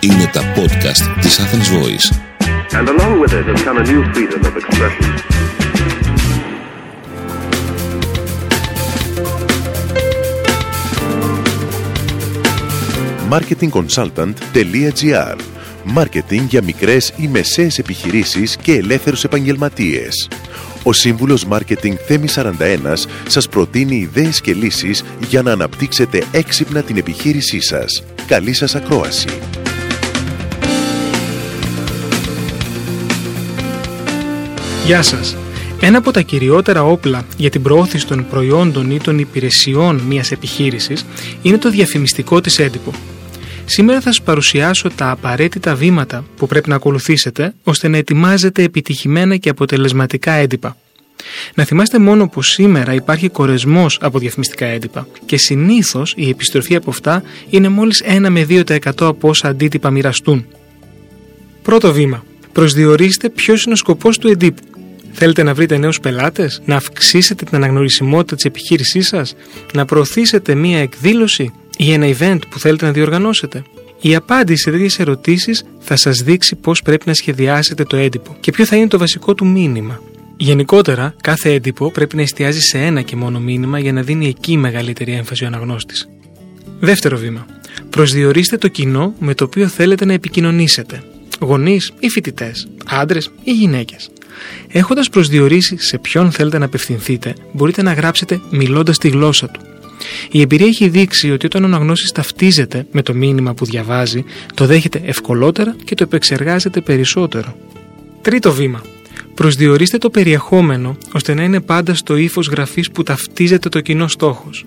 Είναι τα podcast της Athens Voice. And along with it has come a new freedom of expression. marketingconsultant.gr. Μάρκετινγκ για μικρές ή μεσαίες επιχειρήσεις και ελεύθερους επαγγελματίες. Ο σύμβουλος μάρκετινγκ Θέμης Σαρανταένας σας προτείνει ιδέες και λύσεις για να αναπτύξετε έξυπνα την επιχείρησή σας. Καλή σας ακρόαση! Γεια σας! Ένα από τα κυριότερα όπλα για την προώθηση των προϊόντων ή των υπηρεσιών μιας επιχείρησης είναι το διαφημιστικό της έντυπο. Σήμερα θα σας παρουσιάσω τα απαραίτητα βήματα που πρέπει να ακολουθήσετε ώστε να ετοιμάζετε επιτυχημένα και αποτελεσματικά έντυπα. Να θυμάστε μόνο πως σήμερα υπάρχει κορεσμός από διαφημιστικά έντυπα και συνήθως η επιστροφή από αυτά είναι μόλις 1 με 2% από όσα αντίτυπα μοιραστούν. Πρώτο βήμα. Προσδιορίστε ποιος είναι ο σκοπός του εντύπου. Θέλετε να βρείτε νέους πελάτες, να αυξήσετε την αναγνωρισιμότητα της επιχείρησής σας, να προωθήσετε μία εκδήλωση ή ένα event που θέλετε να διοργανώσετε. Η απάντηση σε τέτοιες ερωτήσεις θα σας δείξει πώς πρέπει να σχεδιάσετε το έντυπο και ποιο θα είναι το βασικό του μήνυμα. Γενικότερα, κάθε έντυπο πρέπει να εστιάζει σε ένα και μόνο μήνυμα για να δίνει εκεί μεγαλύτερη έμφαση ο αναγνώστης. Δεύτερο βήμα. Προσδιορίστε το κοινό με το οποίο θέλετε να επικοινωνήσετε. Γονείς ή φοιτητές, άντρες ή γυναίκες. Έχοντας προσδιορίσει σε ποιον θέλετε να απευθυνθείτε, μπορείτε να γράψετε μιλώντας τη γλώσσα του. Η εμπειρία έχει δείξει ότι όταν ο αναγνώστης ταυτίζεται με το μήνυμα που διαβάζει, το δέχεται ευκολότερα και το επεξεργάζεται περισσότερο. Τρίτο βήμα. Προσδιορίστε το περιεχόμενο ώστε να είναι πάντα στο ύφος γραφής που ταυτίζεται το κοινό στόχος.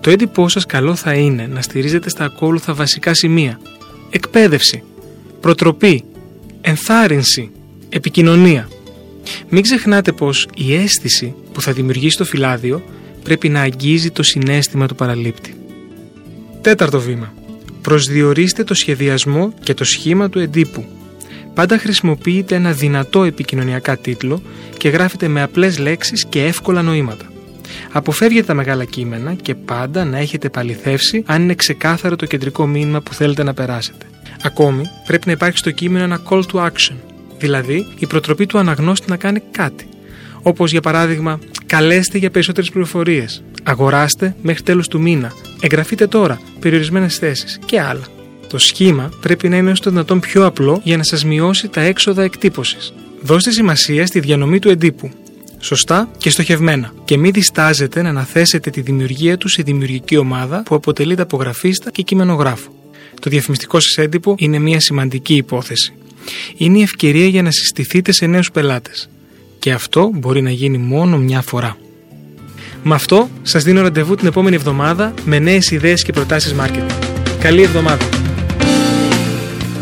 Το έντυπό σας καλό θα είναι να στηρίζεται στα ακόλουθα βασικά σημεία: εκπαίδευση, προτροπή, ενθάρρυνση, επικοινωνία. Μην ξεχνάτε πως η αίσθηση που θα δημιουργήσει το φυλάδιο πρέπει να αγγίζει το συναίσθημα του παραλήπτη. Τέταρτο βήμα. Προσδιορίστε το σχεδιασμό και το σχήμα του εντύπου. Πάντα χρησιμοποιείτε ένα δυνατό επικοινωνιακά τίτλο και γράφετε με απλές λέξεις και εύκολα νοήματα. Αποφεύγετε τα μεγάλα κείμενα και πάντα να έχετε επαληθεύσει αν είναι ξεκάθαρο το κεντρικό μήνυμα που θέλετε να περάσετε. Ακόμη, πρέπει να υπάρχει στο κείμενο ένα call to action, δηλαδή η προτροπή του αναγνώστη να κάνει κάτι. Όπως για παράδειγμα, καλέστε για περισσότερες πληροφορίες, αγοράστε μέχρι τέλος του μήνα, εγγραφείτε τώρα, περιορισμένες θέσεις και άλλα. Το σχήμα πρέπει να είναι όσο το δυνατόν πιο απλό για να σας μειώσει τα έξοδα εκτύπωσης. Δώστε σημασία στη διανομή του εντύπου, σωστά και στοχευμένα, και μην διστάζετε να αναθέσετε τη δημιουργία του σε δημιουργική ομάδα που αποτελείται από γραφίστα και κειμενογράφο. Το διαφημιστικό σας έντυπο είναι μια σημαντική υπόθεση. Είναι η ευκαιρία για να συστηθείτε σε νέους πελάτες. Και αυτό μπορεί να γίνει μόνο μια φορά. Με αυτό σας δίνω ραντεβού την επόμενη εβδομάδα με νέες ιδέες και προτάσεις marketing. Καλή εβδομάδα!